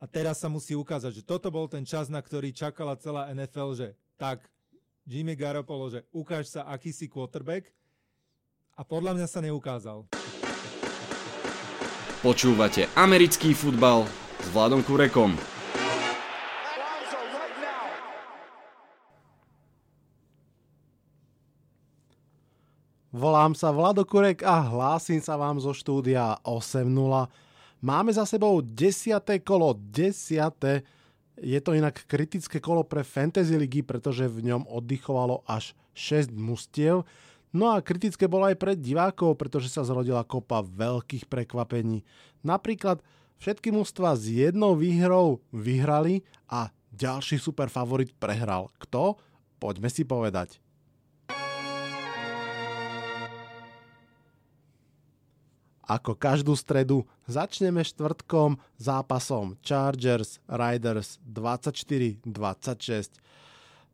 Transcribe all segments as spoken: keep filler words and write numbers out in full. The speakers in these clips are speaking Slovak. A teraz sa musí ukázať, že toto bol ten čas, na ktorý čakala celá en ef el, že tak, Jimmy Garoppolo, že ukáž sa, aký si quarterback. A podľa mňa sa neukázal. Počúvate americký futbal s Vladom Kurekom. Volám sa Vlado Kurek a hlásim sa vám zo štúdia osem nula. Máme za sebou desiate kolo, desiate. Je to inak kritické kolo pre Fantasy ligy, pretože v ňom oddychovalo až šesť mustiev. No a kritické bolo aj pre divákov, pretože sa zrodila kopa veľkých prekvapení. Napríklad všetky mužstva s jednou výhrou vyhrali a ďalší superfavorit prehral. Kto? Poďme si povedať. Ako každú stredu, začneme štvrtkom zápasom Chargers Raiders dvadsaťštyri dvadsaťšesť.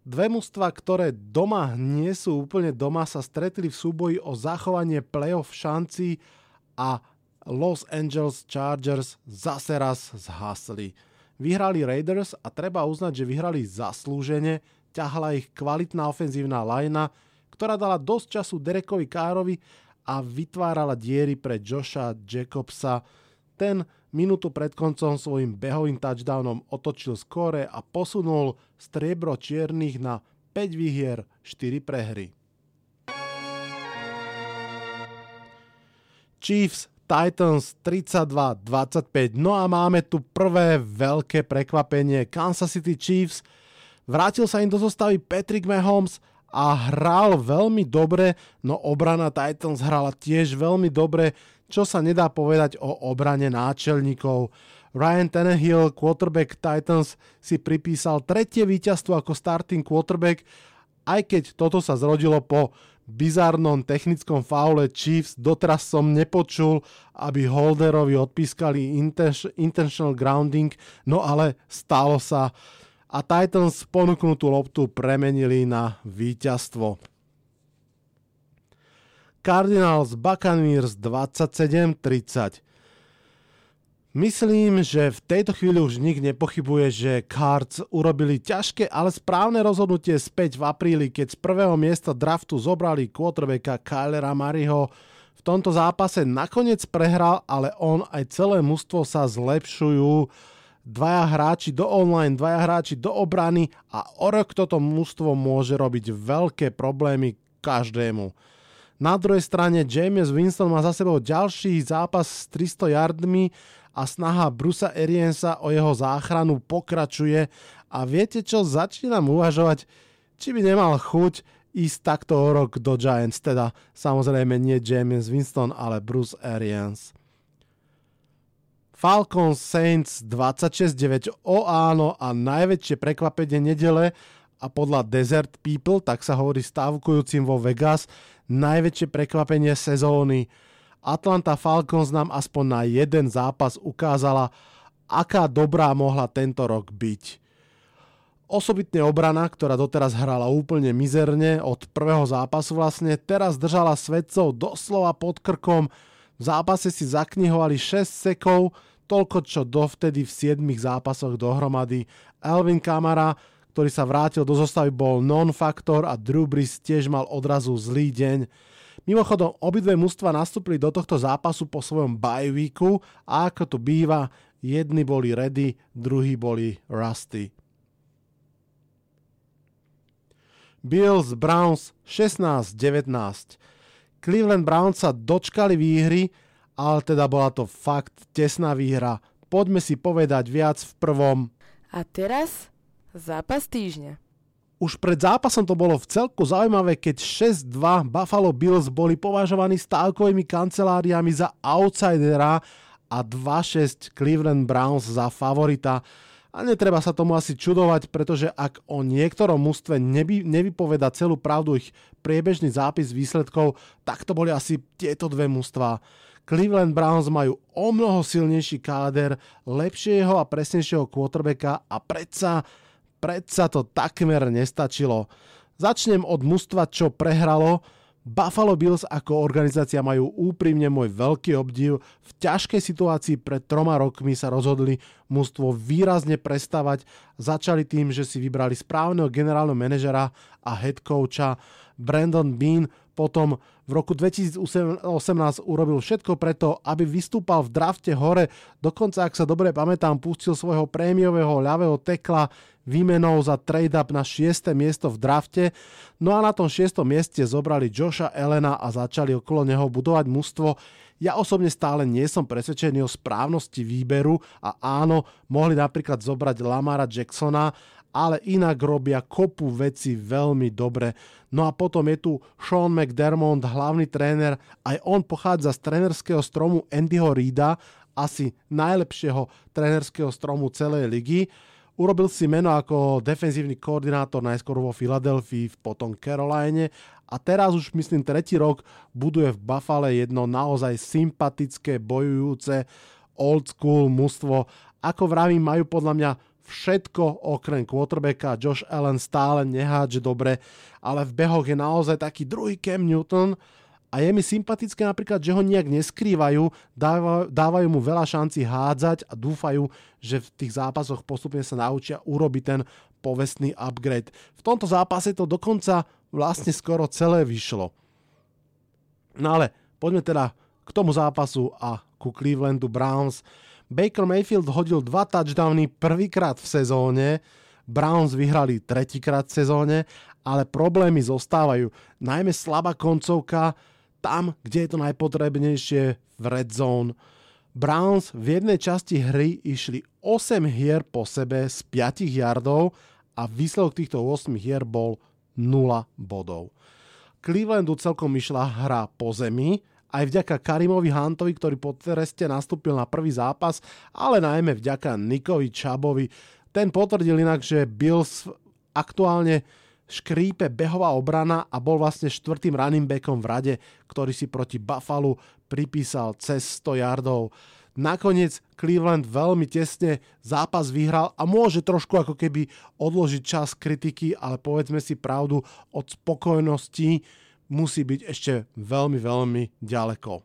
Dve mužstva, ktoré doma nie sú úplne doma, sa stretli v súboji o zachovanie playoff šanci a Los Angeles Chargers zase raz zhasli. Vyhrali Raiders a treba uznať, že vyhrali zaslúžene, ťahala ich kvalitná ofenzívna lajna, ktorá dala dosť času Derekovi Carrovi a vytvárala diery pre Josha Jacobsa. Ten minútu pred koncom svojim behovým touchdownom otočil skóre a posunul striebro čiernych na päť výhier, štyri prehry. Chiefs Titans tridsaťdva dvadsaťpäť. No a máme tu prvé veľké prekvapenie. Kansas City Chiefs, vrátil sa im do zostavy Patrick Mahomes a hral veľmi dobre, no obrana Titans hrala tiež veľmi dobre, čo sa nedá povedať o obrane náčelníkov. Ryan Tannehill, quarterback Titans, si pripísal tretie víťazstvo ako starting quarterback, aj keď toto sa zrodilo po bizarnom technickom faule Chiefs. Doteraz som nepočul, aby holderovi odpískali intentional grounding, no ale stalo sa. A Titans ponúknutú loptu premenili na víťazstvo. Cardinals Buccaneers dvadsaťsedem tridsať. Myslím, že v tejto chvíli už nik nepochybuje, že Cards urobili ťažké, ale správne rozhodnutie späť v apríli, keď z prvého miesta draftu zobrali quarterbacka Kylera Murrayho. V tomto zápase nakoniec prehral, ale on aj celé mužstvo sa zlepšujú. Dvaja hráči do online, dvaja hráči do obrany a o rok toto mužstvo môže robiť veľké problémy každému. Na druhej strane Jameis Winston má za sebou ďalší zápas s tristo yardmi a snaha Brucea Ariansa o jeho záchranu pokračuje a viete čo, začínam uvažovať, či by nemal chuť ísť takto o rok do Giants, teda samozrejme nie Jameis Winston, ale Bruce Arians. Falcons Saints dvadsaťšesť deväť, o áno a najväčšie prekvapenie nedele a podľa Desert People, tak sa hovorí stávkujúcim vo Vegas, najväčšie prekvapenie sezóny. Atlanta Falcons nám aspoň na jeden zápas ukázala, aká dobrá mohla tento rok byť. Osobitne obrana, ktorá doteraz hrala úplne mizerne, od prvého zápasu vlastne, teraz držala svedcov doslova pod krkom. V zápase si zaknihovali šesť sekov, toľko čo dovtedy v siedmich zápasoch dohromady. Alvin Kamara, ktorý sa vrátil do zostavy, bol non-faktor a Drew Brees tiež mal odrazu zlý deň. Mimochodom, obidve mužstva nastúpili do tohto zápasu po svojom bye weeku a ako tu býva, jedni boli ready, druhí boli rusty. Bills Browns šestnásť devätnásť. Cleveland Browns sa dočkali výhry, ale teda bola to fakt tesná výhra. Poďme si povedať viac v prvom. A teraz zápas týždňa. Už pred zápasom to bolo vcelku zaujímavé, keď šesť dva Buffalo Bills boli považovaní stávkovými kanceláriami za outsidera a dva šesť Cleveland Browns za favorita. A netreba sa tomu asi čudovať, pretože ak o niektorom mužstve neby, nevypoveda celú pravdu ich priebežný zápis výsledkov, tak to boli asi tieto dve mužstvá. Cleveland Browns majú o mnoho silnejší káder, lepšieho a presnejšieho quarterbacka a predsa, predsa to takmer nestačilo. Začnem od mužstva, čo prehralo. Buffalo Bills ako organizácia majú úprimne môj veľký obdiv. V ťažkej situácii pred troma rokmi sa rozhodli mužstvo výrazne prestavať. Začali tým, že si vybrali správneho generálneho manažera a head coacha Brandon Bean. Potom v roku dvetisícosemnásť urobil všetko preto, aby vystúpal v drafte hore. Dokonca, ak sa dobre pamätám, pustil svojho prémiového ľavého tekla výmenou za trade-up na šieste miesto v drafte. No a na tom šiestom mieste zobrali Josha Allena a začali okolo neho budovať mužstvo. Ja osobne stále nie som presvedčený o správnosti výberu a áno, mohli napríklad zobrať Lamara Jacksona, ale inak robia kopu veci veľmi dobre. No a potom je tu Sean McDermott, hlavný tréner. Aj on pochádza z trénerského stromu Andyho Reida, asi najlepšieho trénerského stromu celej ligy. Urobil si meno ako defenzívny koordinátor najskôr vo Filadelfii, potom Caroline a teraz už myslím tretí rok buduje v Buffale jedno naozaj sympatické, bojujúce, old school mužstvo. Ako vravím, majú podľa mňa všetko okrem quarterbacka. Josh Allen stále nehádže dobre, ale v behoch je naozaj taký druhý Cam Newton a je mi sympatické napríklad, že ho nejak neskrývajú, dávajú, dávajú mu veľa šanci hádzať a dúfajú, že v tých zápasoch postupne sa naučia urobiť ten povestný upgrade. V tomto zápase to dokonca vlastne skoro celé vyšlo. No ale poďme teda k tomu zápasu a ku Clevelandu Browns. Baker Mayfield hodil dva touchdowny prvýkrát v sezóne, Browns vyhrali tretíkrát v sezóne, ale problémy zostávajú, najmä slabá koncovka tam, kde je to najpotrebnejšie, v red zone. Browns v jednej časti hry išli osem hier po sebe z piatich yardov a výsledok týchto ôsmich hier bol nula bodov. Clevelandu celkom išla hra po zemi, aj vďaka Kareemovi Huntovi, ktorý po treste nastúpil na prvý zápas, ale najmä vďaka Nickovi Chubbovi. Ten potvrdil inak, že Bills aktuálne škrípe behová obrana a bol vlastne štvrtým running backom v rade, ktorý si proti Buffalu pripísal cez sto yardov. Nakoniec Cleveland veľmi tesne zápas vyhral a môže trošku ako keby odložiť čas kritiky, ale povedzme si pravdu, od spokojnosti musí byť ešte veľmi, veľmi ďaleko.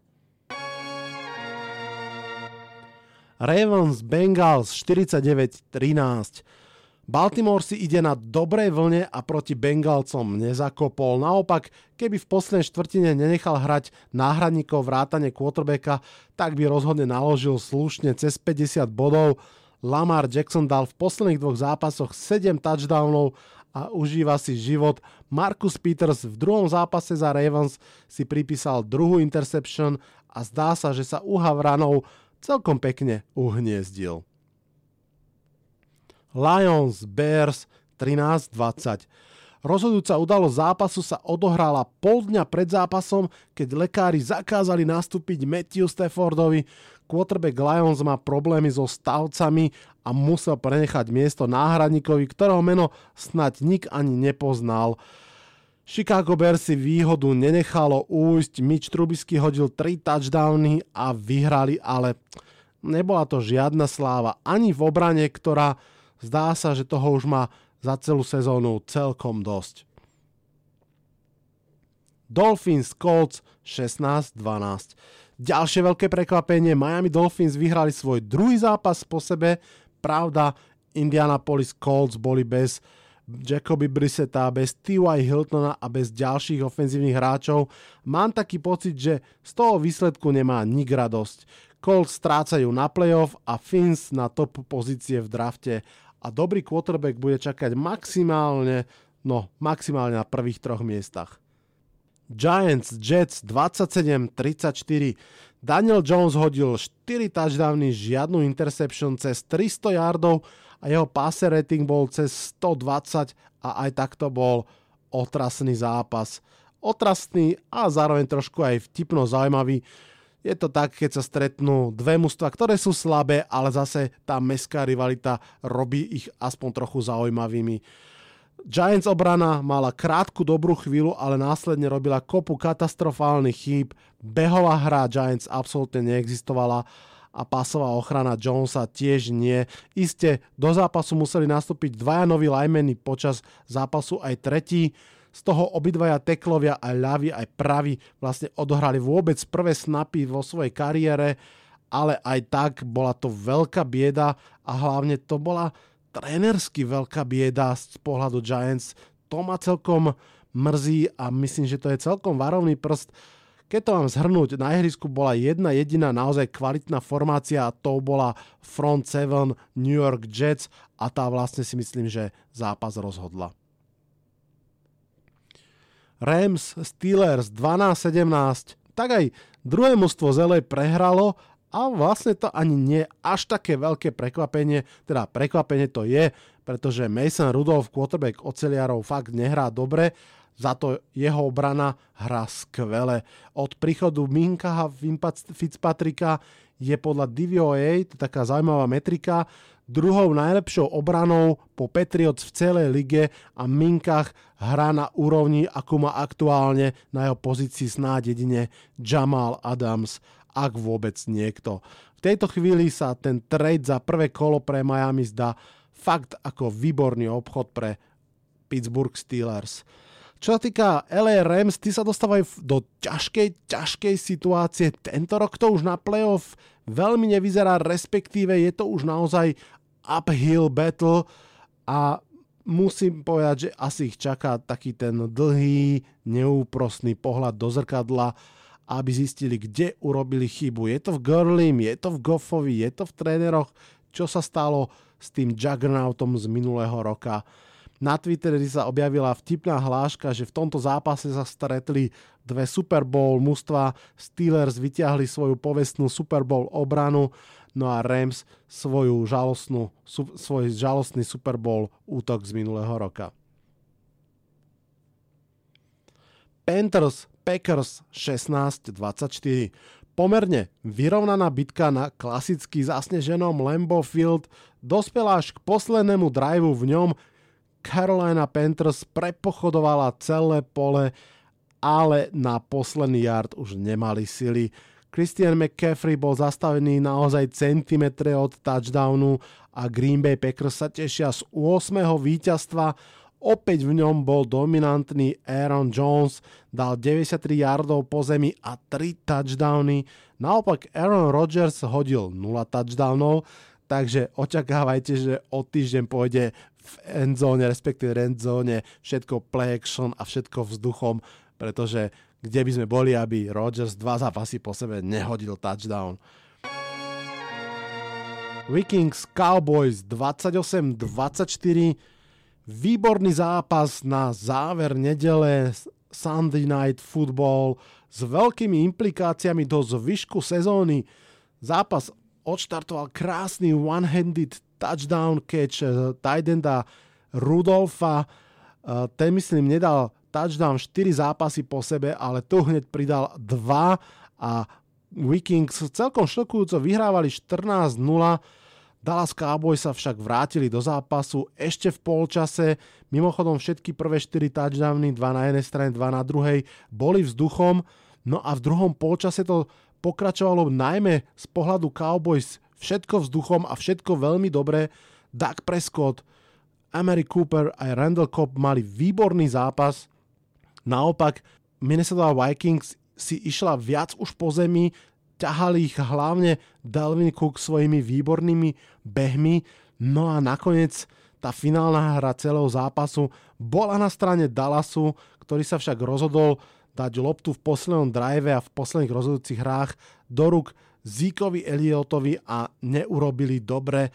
Ravens Bengals štyridsaťdeväť trinásť. Baltimore si ide na dobrej vlne a proti Bengalsom nezakopol. Naopak, keby v poslednej štvrtine nenechal hrať náhradníkov vrátane quarterbacka, tak by rozhodne naložil slušne cez päťdesiat bodov. Lamar Jackson dal v posledných dvoch zápasoch sedem touchdownov a užíva si život. Marcus Peters v druhom zápase za Ravens si pripísal druhú interception a zdá sa, že sa u Havranov celkom pekne uhniezdil. Lions Bears trinásť dvadsať. Rozhodujúca udalosť zápasu sa odohrala pol dňa pred zápasom, keď lekári zakázali nastúpiť Matthew Staffordovi. Quarterback Lions má problémy so stavcami a musel prenechať miesto náhradníkovi, ktorého meno snad nik ani nepoznal. Chicago Bears si výhodu nenechalo újsť, Mitch Trubisky hodil tri touchdowny a vyhrali, ale nebola to žiadna sláva ani v obrane, ktorá zdá sa, že toho už má za celú sezónu celkom dosť. Dolphins Colts šestnásť dvanásť. Ďalšie veľké prekvapenie, Miami Dolphins vyhrali svoj druhý zápas po sebe, pravda, Indianapolis Colts boli bez Jacoby Brissetta, bez T Y. Hiltona a bez ďalších ofenzívnych hráčov. Mám taký pocit, že z toho výsledku nemá nik radosť. Colts strácajú na playoff a Fins na top pozície v drafte. A dobrý quarterback bude čakať maximálne, no maximálne na prvých troch miestach. Giants Jets dvadsaťsedem tridsaťštyri. Daniel Jones hodil štyri touchdowny, žiadnu interception, cez tristo yardov a jeho passer rating bol cez stodvadsať a aj takto bol otrasný zápas. Otrasný a zároveň trošku aj vtipno zaujímavý. Je to tak, keď sa stretnú dve mužstva, ktoré sú slabé, ale zase tá mestská rivalita robí ich aspoň trochu zaujímavými. Giants obrana mala krátku dobrú chvíľu, ale následne robila kopu katastrofálnych chýb. Behová hra Giants absolútne neexistovala a pasová ochrana Jonesa tiež nie. Isté, do zápasu museli nastúpiť dvaja noví linemeni, počas zápasu aj tretí. Z toho obidvaja teklovia, aj ľavý, aj pravý, vlastne odohrali vôbec prvé snapy vo svojej kariére, ale aj tak bola to veľká bieda a hlavne to bola trénersky veľká bieda z pohľadu Giants. To ma celkom mrzí a myslím, že to je celkom varovný prst. Keď to mám zhrnúť, na ihrisku bola jedna jediná naozaj kvalitná formácia a to bola Front sedem New York Jets a tá vlastne si myslím, že zápas rozhodla. Rams Steelers dvanásť sedemnásť, tak aj druhé mužstvo z el ej prehralo a vlastne to ani nie až také veľké prekvapenie, teda prekvapenie to je, pretože Mason Rudolph, quarterback oceliarov, fakt nehrá dobre. Za to jeho obrana hrá skvele. Od príchodu Minkaha Fitzpatricka je podľa dé vé ó á, to je taká zaujímavá metrika, druhou najlepšou obranou po Patriots v celej lige a Minkah hrá na úrovni, ako má aktuálne na jeho pozícii snáď jedine Jamal Adams, ak vôbec niekto. V tejto chvíli sa ten trade za prvé kolo pre Miami zdá fakt ako výborný obchod pre Pittsburgh Steelers. Čo sa týka el ej Rams, tí sa dostávajú do ťažkej, ťažkej situácie. Tento rok to už na playoff veľmi nevyzerá, respektíve je to už naozaj uphill battle a musím povedať, že asi ich čaká taký ten dlhý, neúprostný pohľad do zrkadla, aby zistili, kde urobili chybu. Je to v Gurleym, je to v Goffovi, je to v tréneroch, čo sa stalo s tým juggernautom z minulého roka. Na Twitteri sa objavila vtipná hláška, že v tomto zápase sa stretli dve Super Bowl mužstva, Steelers vyťahli svoju povestnú Super Bowl obranu, no a Rams svoju žalostnú, svoj žalostný Super Bowl útok z minulého roka. Panthers Packers šestnásť dvadsaťštyri. Pomerne vyrovnaná bitka na klasicky zasneženom Lambeau Field dospela až k poslednému driveu, v ňom Carolina Panthers prepochodovala celé pole, ale na posledný yard už nemali sily. Christian McCaffrey bol zastavený naozaj centimetre od touchdownu a Green Bay Packers sa tešia z ôsmeho víťazstva. Opäť v ňom bol dominantný Aaron Jones, dal deväťdesiattri yardov po zemi a tri touchdowny. Naopak Aaron Rodgers hodil nula touchdownov, takže očakávajte, že o týždeň pôjde v endzóne, respektíve endzóne, všetko play action a všetko vzduchom, pretože kde by sme boli, aby Rodgers dva zápasy po sebe nehodil touchdown. Vikings Cowboys dvadsaťosem dvadsaťštyri, výborný zápas na záver nedele Sunday Night Football s veľkými implikáciami do zvyšku sezóny. Zápas odštartoval krásny one-handed touchdown catch tight enda Rudolfa. Ten, myslím, nedal touchdown štyri zápasy po sebe, ale tu hneď pridal dva a Vikings celkom šokujúco vyhrávali štrnásť nula. Dallas Cowboys sa však vrátili do zápasu ešte v polčase. Mimochodom všetky prvé štyri touchdowny, dva na jednej strane, dva na druhej, boli vzduchom. No a v druhom polčase to pokračovalo najmä z pohľadu Cowboys všetko vzduchom a všetko veľmi dobre. Dak Prescott, Amari Cooper a Randall Cobb mali výborný zápas. Naopak Minnesota Vikings si išla viac už po zemi, ťahali ich hlavne Dalvin Cook svojimi výbornými behmi. No a nakoniec tá finálna hra celého zápasu bola na strane Dallasu, ktorý sa však rozhodol dať loptu v poslednom drive a v posledných rozhodujúcich hrách do rúk Zekeovi Elliotovi a neurobili dobre.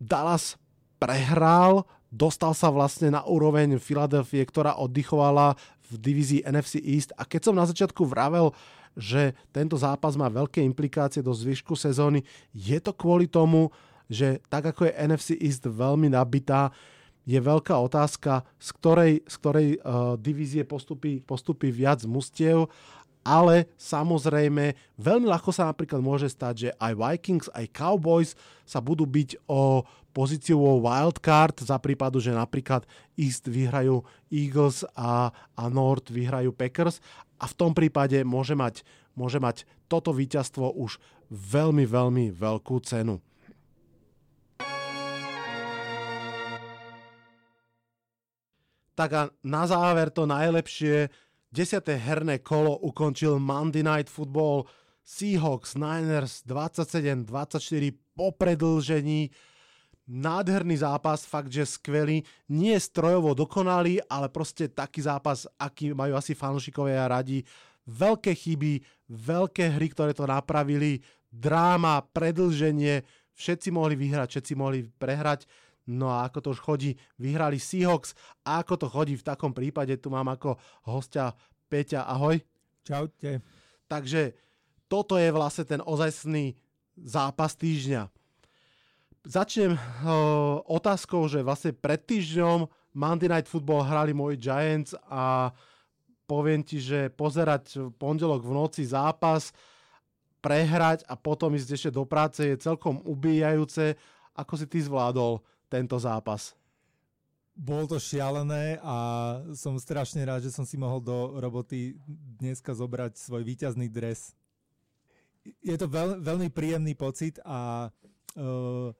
Dallas prehral, dostal sa vlastne na úroveň Filadelfie, ktorá oddychovala v divízii en ef cé East, a keď som na začiatku vravel, že tento zápas má veľké implikácie do zvyšku sezóny, je to kvôli tomu, že tak ako je en ef cé East veľmi nabitá, je veľká otázka, z ktorej, z ktorej uh, divízie postupí, postupí viac mustiev. Ale samozrejme, veľmi ľahko sa napríklad môže stať, že aj Vikings, aj Cowboys sa budú byť o pozíciu o wildcard za prípadu, že napríklad East vyhrajú Eagles a, a North vyhrajú Packers. A v tom prípade môže mať, môže mať toto víťazstvo už veľmi, veľmi veľkú cenu. Tak a na záver to najlepšie. desiate herné kolo ukončil Monday Night Football. Seahawks Niners dvadsaťsedem dvadsaťštyri po predĺžení. Nádherný zápas, fakt, že skvelý. Nie strojovo dokonalý, ale proste taký zápas, aký majú asi fanúšikovia radi. Veľké chyby, veľké hry, ktoré to napravili. Dráma, predĺženie. Všetci mohli vyhrať, všetci mohli prehrať. No a ako to už chodí, vyhrali Seahawks. A ako to chodí v takom prípade, tu mám ako hostia Peťa. Ahoj. Čaute. Takže toto je vlastne ten ozajstný zápas týždňa. Začnem o, otázkou, že vlastne pred týždňom Monday Night Football hrali moji Giants a poviem ti, že pozerať v pondelok v noci zápas, prehrať a potom ísť ešte do práce je celkom ubíjajúce. Ako si ty zvládol tento zápas? Bolo to šialené a som strašne rád, že som si mohol do roboty dneska zobrať svoj víťazný dres. Je to veľ, veľmi príjemný pocit a uh,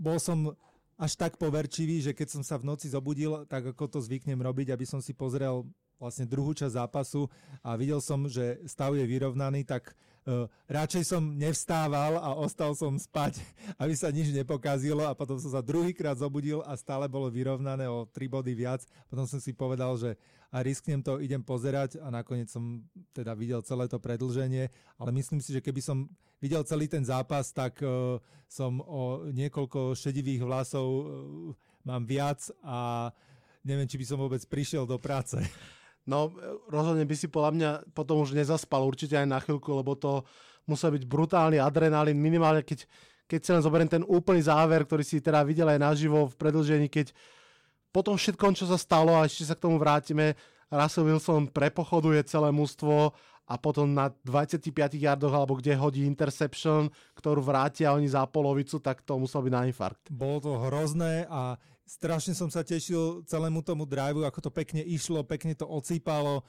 bol som až tak poverčivý, že keď som sa v noci zobudil, tak ako to zvyknem robiť, aby som si pozrel vlastne druhú časť zápasu a videl som, že stav je vyrovnaný, tak uh, radšej som nevstával a ostal som spať, aby sa nič nepokazilo a potom som sa druhýkrát zobudil a stále bolo vyrovnané o tri body viac. Potom som si povedal, že a risknem to, idem pozerať a nakoniec som teda videl celé to predĺženie, ale myslím si, že keby som videl celý ten zápas, tak uh, som o niekoľko šedivých vlasov uh, mám viac a neviem, či by som vôbec prišiel do práce. No, rozhodne by si podľa mňa potom už nezaspal určite aj na chvíľku, lebo to musel byť brutálny adrenalín, minimálne keď, keď si len zoberiem ten úplný záver, ktorý si teda videl aj naživo v predĺžení, keď potom všetkom, čo sa stalo, a ešte sa k tomu vrátime, Russell Wilson prepochoduje celé mužstvo a potom na dvadsaťpäť yardoch, alebo kde hodí interception, ktorú vrátia oni za polovicu, tak to musel byť na infarkt. Bolo to hrozné a strašne som sa tešil celému tomu driveu, ako to pekne išlo, pekne to ocípalo.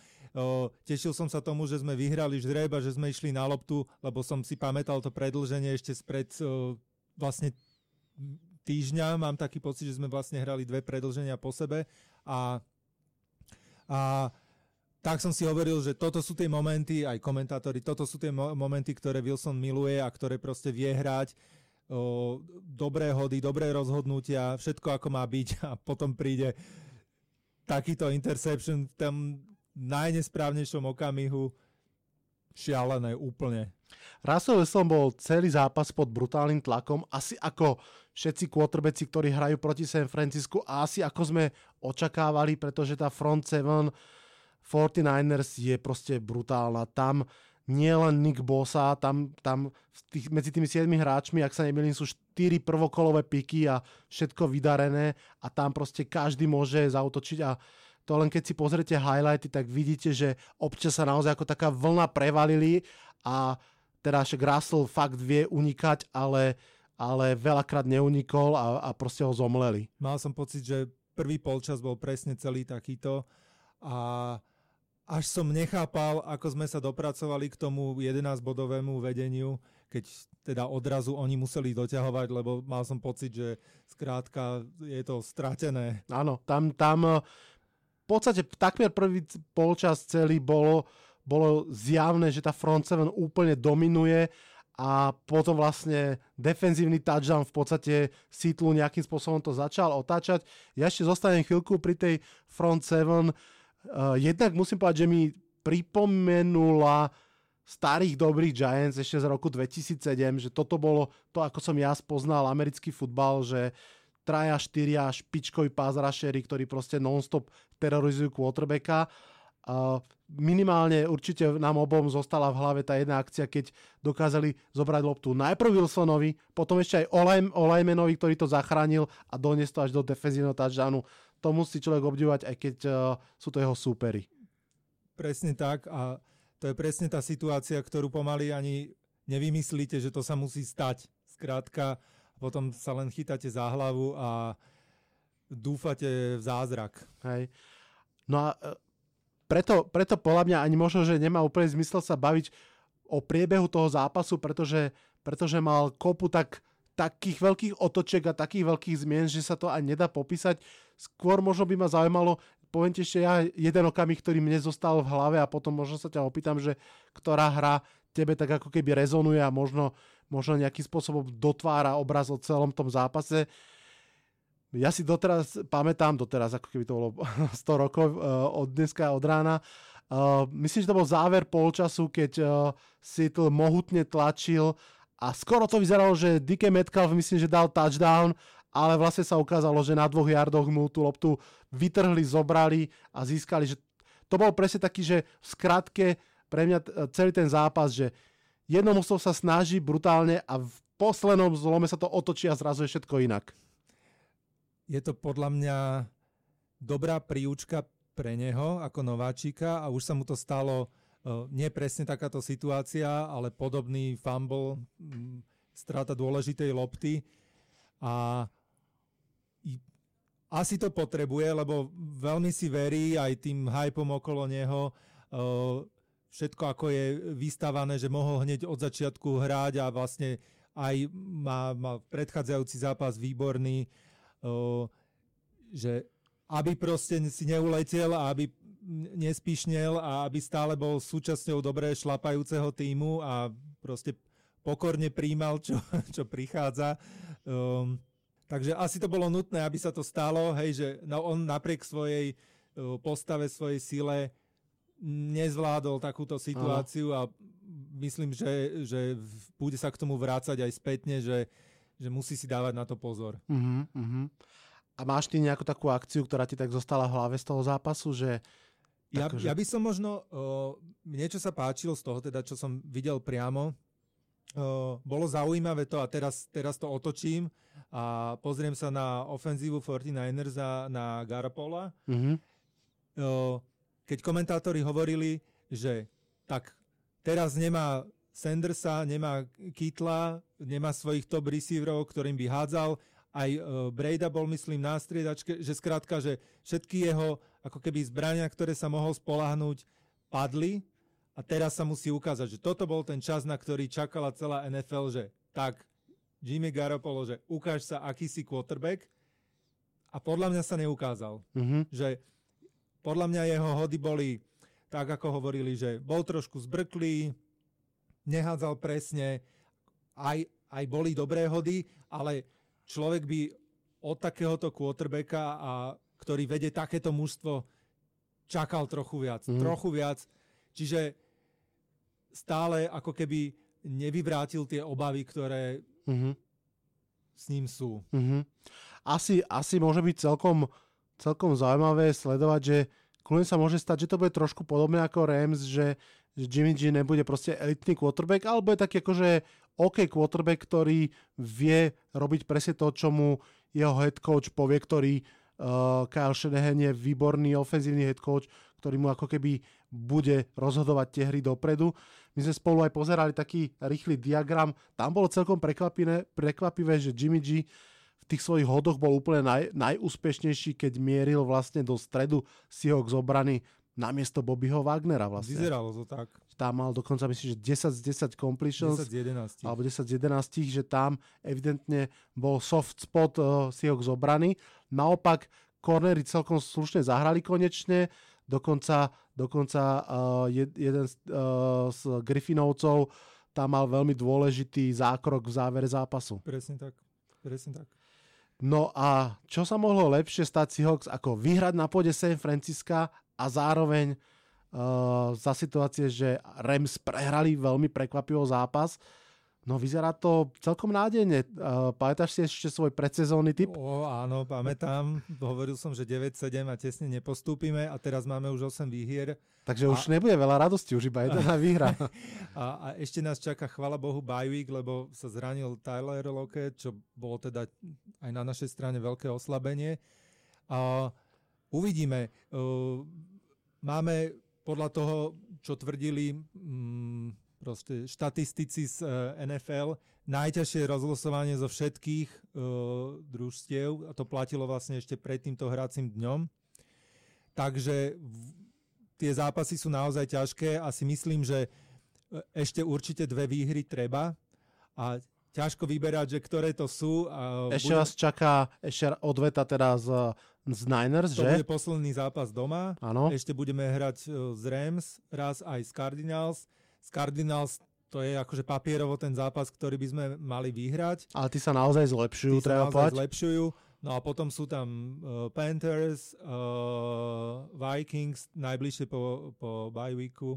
Tešil som sa tomu, že sme vyhrali žreb a že sme išli na loptu, lebo som si pamätal to predĺženie ešte spred vlastne týždňa. Mám taký pocit, že sme vlastne hrali dve predĺženia po sebe a, a tak som si hovoril, že toto sú tie momenty, aj komentátori, toto sú tie mo- momenty, ktoré Wilson miluje a ktoré proste vie hrať. O, dobré hody, dobré rozhodnutia, všetko ako má byť a potom príde takýto interception v tom najnesprávnejšom okamihu. Šialené úplne. Russell Wilson bol celý zápas pod brutálnym tlakom, asi ako všetci quarterbacki, ktorí hrajú proti San Francisku a asi ako sme očakávali, pretože tá front seven forty-niners je proste brutálna. Tam nie len Nick Bosa, tam, tam tých, medzi tými siedmi hráčmi, ak sa nemýlim, sú štyri prvokolové piky a všetko vydarené a tam proste každý môže zaútočiť a to len keď si pozriete highlighty, tak vidíte, že občas sa naozaj ako taká vlna prevalili a teda však Russell fakt vie unikať, ale, ale veľakrát neunikol a, a proste ho zomleli. Mal som pocit, že prvý polčas bol presne celý takýto a až som nechápal, ako sme sa dopracovali k tomu jedenásťbodovému vedeniu, keď teda odrazu oni museli doťahovať, lebo mal som pocit, že skrátka je to stratené. Áno, tam... tam v podstate takmer prvý polčas celý bolo, bolo zjavné, že tá front seven úplne dominuje a potom vlastne defenzívny touchdown v podstate Seattle nejakým spôsobom to začal otáčať. Ja ešte zostanem chvíľku pri tej front seven. Uh, jednak musím povedať, že mi pripomenula starých dobrých Giants ešte z roku dvetisícsedem, že toto bolo to, ako som ja spoznal americký futbal, že traja, štyria, špičkoví pass rushery, ktorí proste non-stop terorizujú quarterbacka. Uh, minimálne určite nám obom zostala v hlave tá jedna akcia, keď dokázali zobrať loptu najprv Wilsonovi, potom ešte aj Olajmanovi, ktorý to zachránil a doniesol to až do defenzívneho touchdownu. To musí človek obdivovať, aj keď uh, sú to jeho súperi. Presne tak a to je presne tá situácia, ktorú pomaly ani nevymyslíte, že to sa musí stať. Skrátka, potom sa len chytáte za hlavu a dúfate v zázrak. Hej. No a preto, preto podľa mňa ani možno, že nemá úplne zmysel sa baviť o priebehu toho zápasu, pretože, pretože mal kopu tak takých veľkých otočiek a takých veľkých zmien, že sa to aj nedá popísať. Skôr možno by ma zaujímalo, poviem ti ešte ja jeden okamih, ktorý mne zostal v hlave a potom možno sa ťa opýtam, že ktorá hra tebe tak ako keby rezonuje a možno, možno nejakým spôsobom dotvára obraz o celom tom zápase. Ja si doteraz pamätám, doteraz ako keby to bolo sto rokov od dneska od rána, myslím, že to bol záver polčasu, keď Seattle mohutne tlačil a skoro to vyzeralo, že dé ká Metcalf myslím, že dal touchdown, ale vlastne sa ukázalo, že na dvoch yardoch mu tú loptu vytrhli, zobrali a získali. Že to bol presne taký, že v skratke pre mňa celý ten zápas, že jedno mužstvo sa snaží brutálne a v poslednom zlome sa to otočí a zrazu je všetko inak. Je to podľa mňa dobrá príučka pre neho ako nováčika a už sa mu to stalo uh, nie presne takáto situácia, ale podobný fumble, um, strata dôležitej lopty a i, asi to potrebuje, lebo veľmi si verí aj tým hypom okolo neho. Uh, všetko ako je vystavané, že mohol hneď od začiatku hrať a vlastne aj má, má predchádzajúci zápas výborný. Uh, že aby proste si neuletel a aby nespíšnel a aby stále bol súčasťou dobre šlapajúceho tímu a proste pokorne príjmal, čo, čo prichádza. Um, takže asi to bolo nutné, aby sa to stalo, hej, že no, on napriek svojej uh, postave, svojej sile nezvládol takúto situáciu. Aha. A myslím, že, že bude sa k tomu vrácať aj spätne, že že musí si dávať na to pozor. Uh-huh, uh-huh. A máš ty nejakú takú akciu, ktorá ti tak zostala v hlave z toho zápasu? Že... Ja, tak, že... ja by som možno... Uh, niečo sa páčilo z toho, teda, čo som videl priamo. Uh, bolo zaujímavé to, a teraz, teraz to otočím a pozriem sa na ofenzívu forty-niners a na Garoppola. Uh-huh. Uh, keď komentátori hovorili, že tak teraz nemá Sandersa, nemá Kytla, nemá svojich top receiverov, ktorým by hádzal. Aj Breda bol, myslím, na striedačke, že skrátka, že všetky jeho ako keby zbrania, ktoré sa mohol spoľahnúť, padli a teraz sa musí ukázať, že toto bol ten čas, na ktorý čakala celá en ef el, že tak, Jimmy Garoppolo, že ukáž sa, aký si quarterback, a podľa mňa sa neukázal. Mm-hmm. Že podľa mňa jeho hody boli tak, ako hovorili, že bol trošku zbrklý, nehádzal presne, aj, aj boli dobré hody, ale človek by od takéhoto quarterbacka, a, ktorý vedie takéto mužstvo, čakal trochu viac. Mm. Trochu viac. Čiže stále ako keby nevyvrátil tie obavy, ktoré mm-hmm. s ním sú. Mm-hmm. Asi, asi môže byť celkom, celkom zaujímavé sledovať, že kľudne sa môže stať, že to bude trošku podobné ako Rams, že, že Jimmy G nebude proste elitný quarterback, alebo je taký akože OK quarterback, ktorý vie robiť presne to, čo mu jeho head coach povie, ktorý uh, Kyle Shanahan je výborný ofenzívny head coach, ktorý mu ako keby bude rozhodovať tie hry dopredu. My sme spolu aj pozerali taký rýchly diagram, tam bolo celkom prekvapivé, prekvapivé že Jimmy G v tých svojich hodoch bol úplne naj, najúspešnejší, keď mieril vlastne do stredu Seahawks obrany namiesto Bobbyho Wagnera vlastne. Vyzeralo to tak. Tam mal dokonca, myslím, že desať z desať completions. desať z jedenásť. Alebo desať z jedenásť, že tam evidentne bol soft spot uh, Seahawks obrany. Naopak, cornery celkom slušne zahrali konečne. Dokonca, dokonca uh, jed, jeden z, uh, z Griffinovcov tam mal veľmi dôležitý zákrok v závere zápasu. Presne tak. Presne tak. No a čo sa mohlo lepšie stať Seahawks ako vyhrať na pôde San Francisca a zároveň uh, za situácie, že Rams prehrali veľmi prekvapivý zápas. No vyzerá to celkom nádejne. Uh, pamätáš si ešte svoj predsezónny tip? O, áno, pamätám. Hovoril som, že deväť sedem a tesne nepostúpime a teraz máme už osem výhier. Takže a... už nebude veľa radosti, už iba jedna výhra. A, a ešte nás čaká, chvala Bohu, bye week, lebo sa zranil Tyler Lockett, čo bolo teda aj na našej strane veľké oslabenie. A uvidíme. Máme podľa toho, čo tvrdili proste štatistici z en ef el, najťažšie rozlosovanie zo všetkých družstiev, a to platilo vlastne ešte pred týmto hracím dňom. Takže tie zápasy sú naozaj ťažké a si myslím, že ešte určite dve výhry treba a ťažko vyberať, že ktoré to sú. A ešte bude... vás čaká ešte odveta teraz z Niners, to že? To bude posledný zápas doma. Áno. Ešte budeme hrať z Rams, raz aj z Cardinals. Z Cardinals to je akože papierovo ten zápas, ktorý by sme mali vyhrať. Ale tí sa naozaj zlepšujú, tí treba povedať. Tí sa naozaj plať. zlepšujú. No a potom sú tam uh, Panthers, uh, Vikings, najbližšie po, po bye weeku.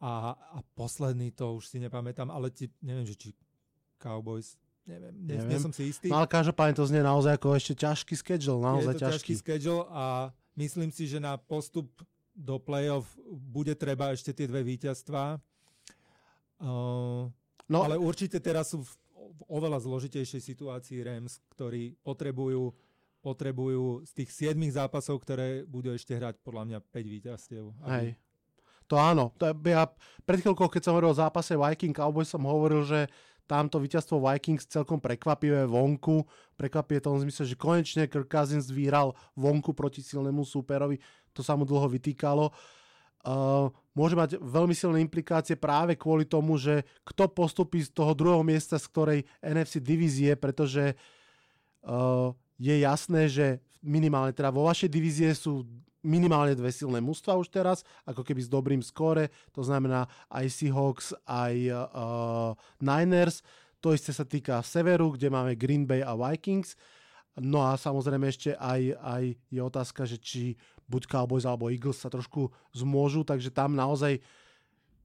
A, a posledný, to už si nepamätám, ale ti, neviem, že či Cowboys, neviem, nie, neviem. nie som si istý. No ale každopádne to znie naozaj ako ešte ťažký schedule, naozaj ťažký. Je to ťažký schedule a myslím si, že na postup do playoff bude treba ešte tie dve víťazstvá. Uh, no. Ale určite teraz sú v, v oveľa zložitejšej situácii Rams, ktorí potrebujú potrebujú z tých siedmich zápasov, ktoré budú ešte hrať, podľa mňa päť víťazstiev. Hej. To áno. To ja pred chvíľkou, keď som hovoril o zápase Viking Cowboys, som hovoril, že tamto víťazstvo Vikings celkom prekvapivé vonku. Prekvapivé v tom zmysle, že konečne Kirk Cousins vyhral vonku proti silnému súperovi. To sa mu dlho vytýkalo. Uh, môže mať veľmi silné implikácie práve kvôli tomu, že kto postupí z toho druhého miesta, z ktorej en ef cé divízie, pretože uh, je jasné, že minimálne teda vo vašej divízie sú minimálne dve silné mužstva už teraz, ako keby s dobrým skóre, to znamená aj Seahawks, aj uh, Niners. To isté sa týka severu, kde máme Green Bay a Vikings. No a samozrejme ešte aj, aj je otázka, že či buď Cowboys alebo Eagles sa trošku zmôžu, takže tam naozaj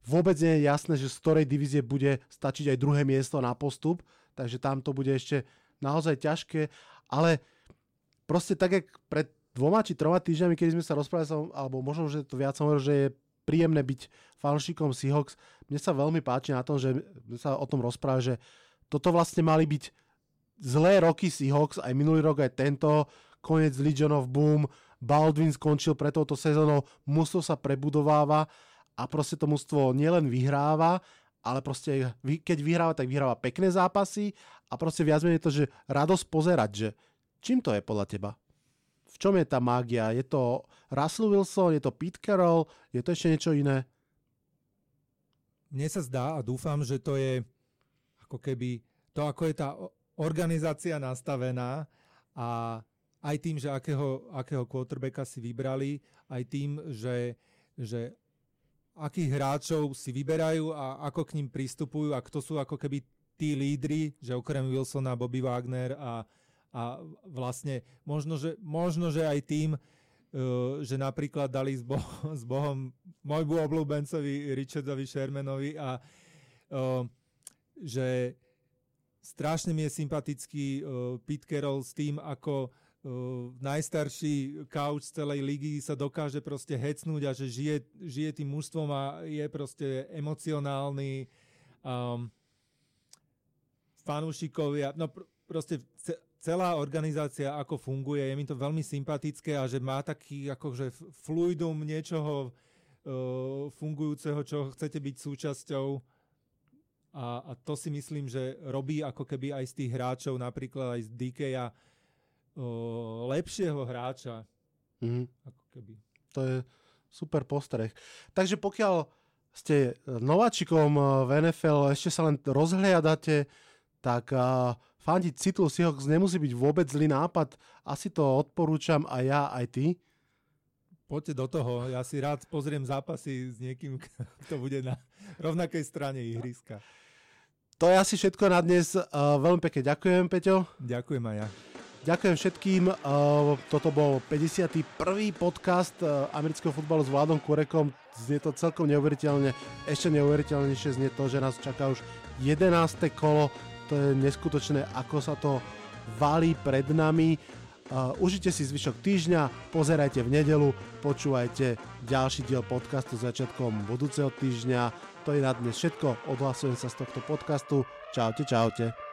vôbec nie je jasné, že z ktorej divízie bude stačiť aj druhé miesto na postup, takže tam to bude ešte naozaj ťažké, ale proste tak, jak pred dvoma či troma týždňami, keď sme sa rozprávali, som, alebo možno, že to viac som hovoril, že je príjemné byť fanšikom Seahawks. Mne sa veľmi páči na tom, že sa o tom rozprávali, že toto vlastne mali byť zlé roky Seahawks, aj minulý rok, aj tento, koniec Legion of Boom, Baldwin skončil pre touto sezónou, mužstvo sa prebudováva a proste to mužstvo nielen vyhráva, ale proste keď vyhráva, tak vyhráva pekné zápasy a proste viac menej to, že radosť pozerať, že čím to je podľa teba? V čom je tá mágia? Je to Russell Wilson, je to Pete Carroll, je to ešte niečo iné? Mne sa zdá a dúfam, že to je ako keby to, ako je tá organizácia nastavená a aj tým, že akého, akého quarterbacka si vybrali, aj tým, že, že akých hráčov si vyberajú a ako k ním pristupujú a kto sú ako keby tí lídri, že okrem Wilsona, Bobby Wagner a A vlastne možno, že, možno, že aj tým, uh, že napríklad dali s, bo- s Bohom môjmu obľúbencovi Richardovi Shermanovi a uh, že strašne mi je sympatický uh, Pete Carroll s tým, ako uh, najstarší coach celej ligy sa dokáže proste hecnúť a že žije, žije tým mužstvom a je proste emocionálny. Um, fanúšikovia, no pr- proste... Ce- Celá organizácia, ako funguje, je mi to veľmi sympatické a že má taký akože fluidum niečoho uh, fungujúceho, čo chcete byť súčasťou. A, a to si myslím, že robí ako keby aj z tých hráčov, napríklad aj z dé ká uh, lepšieho hráča. Mm-hmm. Ako keby. To je super postreh. Takže pokiaľ ste nováčikom v en ef el, ešte sa len rozhliadate, tak... Uh, Fandiť Citlu Seahawks nemusí byť vôbec zlý nápad. Asi to odporúčam aj ja, aj ty. Poďte do toho. Ja si rád pozriem zápasy s niekým, kto bude na rovnakej strane ihriska. To je asi všetko na dnes. Veľmi pekne ďakujem, Peťo. Ďakujem aj ja. Ďakujem všetkým. Toto bol päťdesiaty prvý podcast amerického futbalu s Vladom Kurekom. Znie to celkom neuveriteľne. Ešte neuveriteľnejšie znie to, že nás čaká už jedenáste kolo. To je neskutočné, ako sa to valí pred nami. Uh, užite si zvyšok týždňa, pozerajte v nedeľu, počúvajte ďalší diel podcastu začiatkom budúceho týždňa. To je na dnes všetko, odhlasujem sa z tohto podcastu. Čaute, čaute.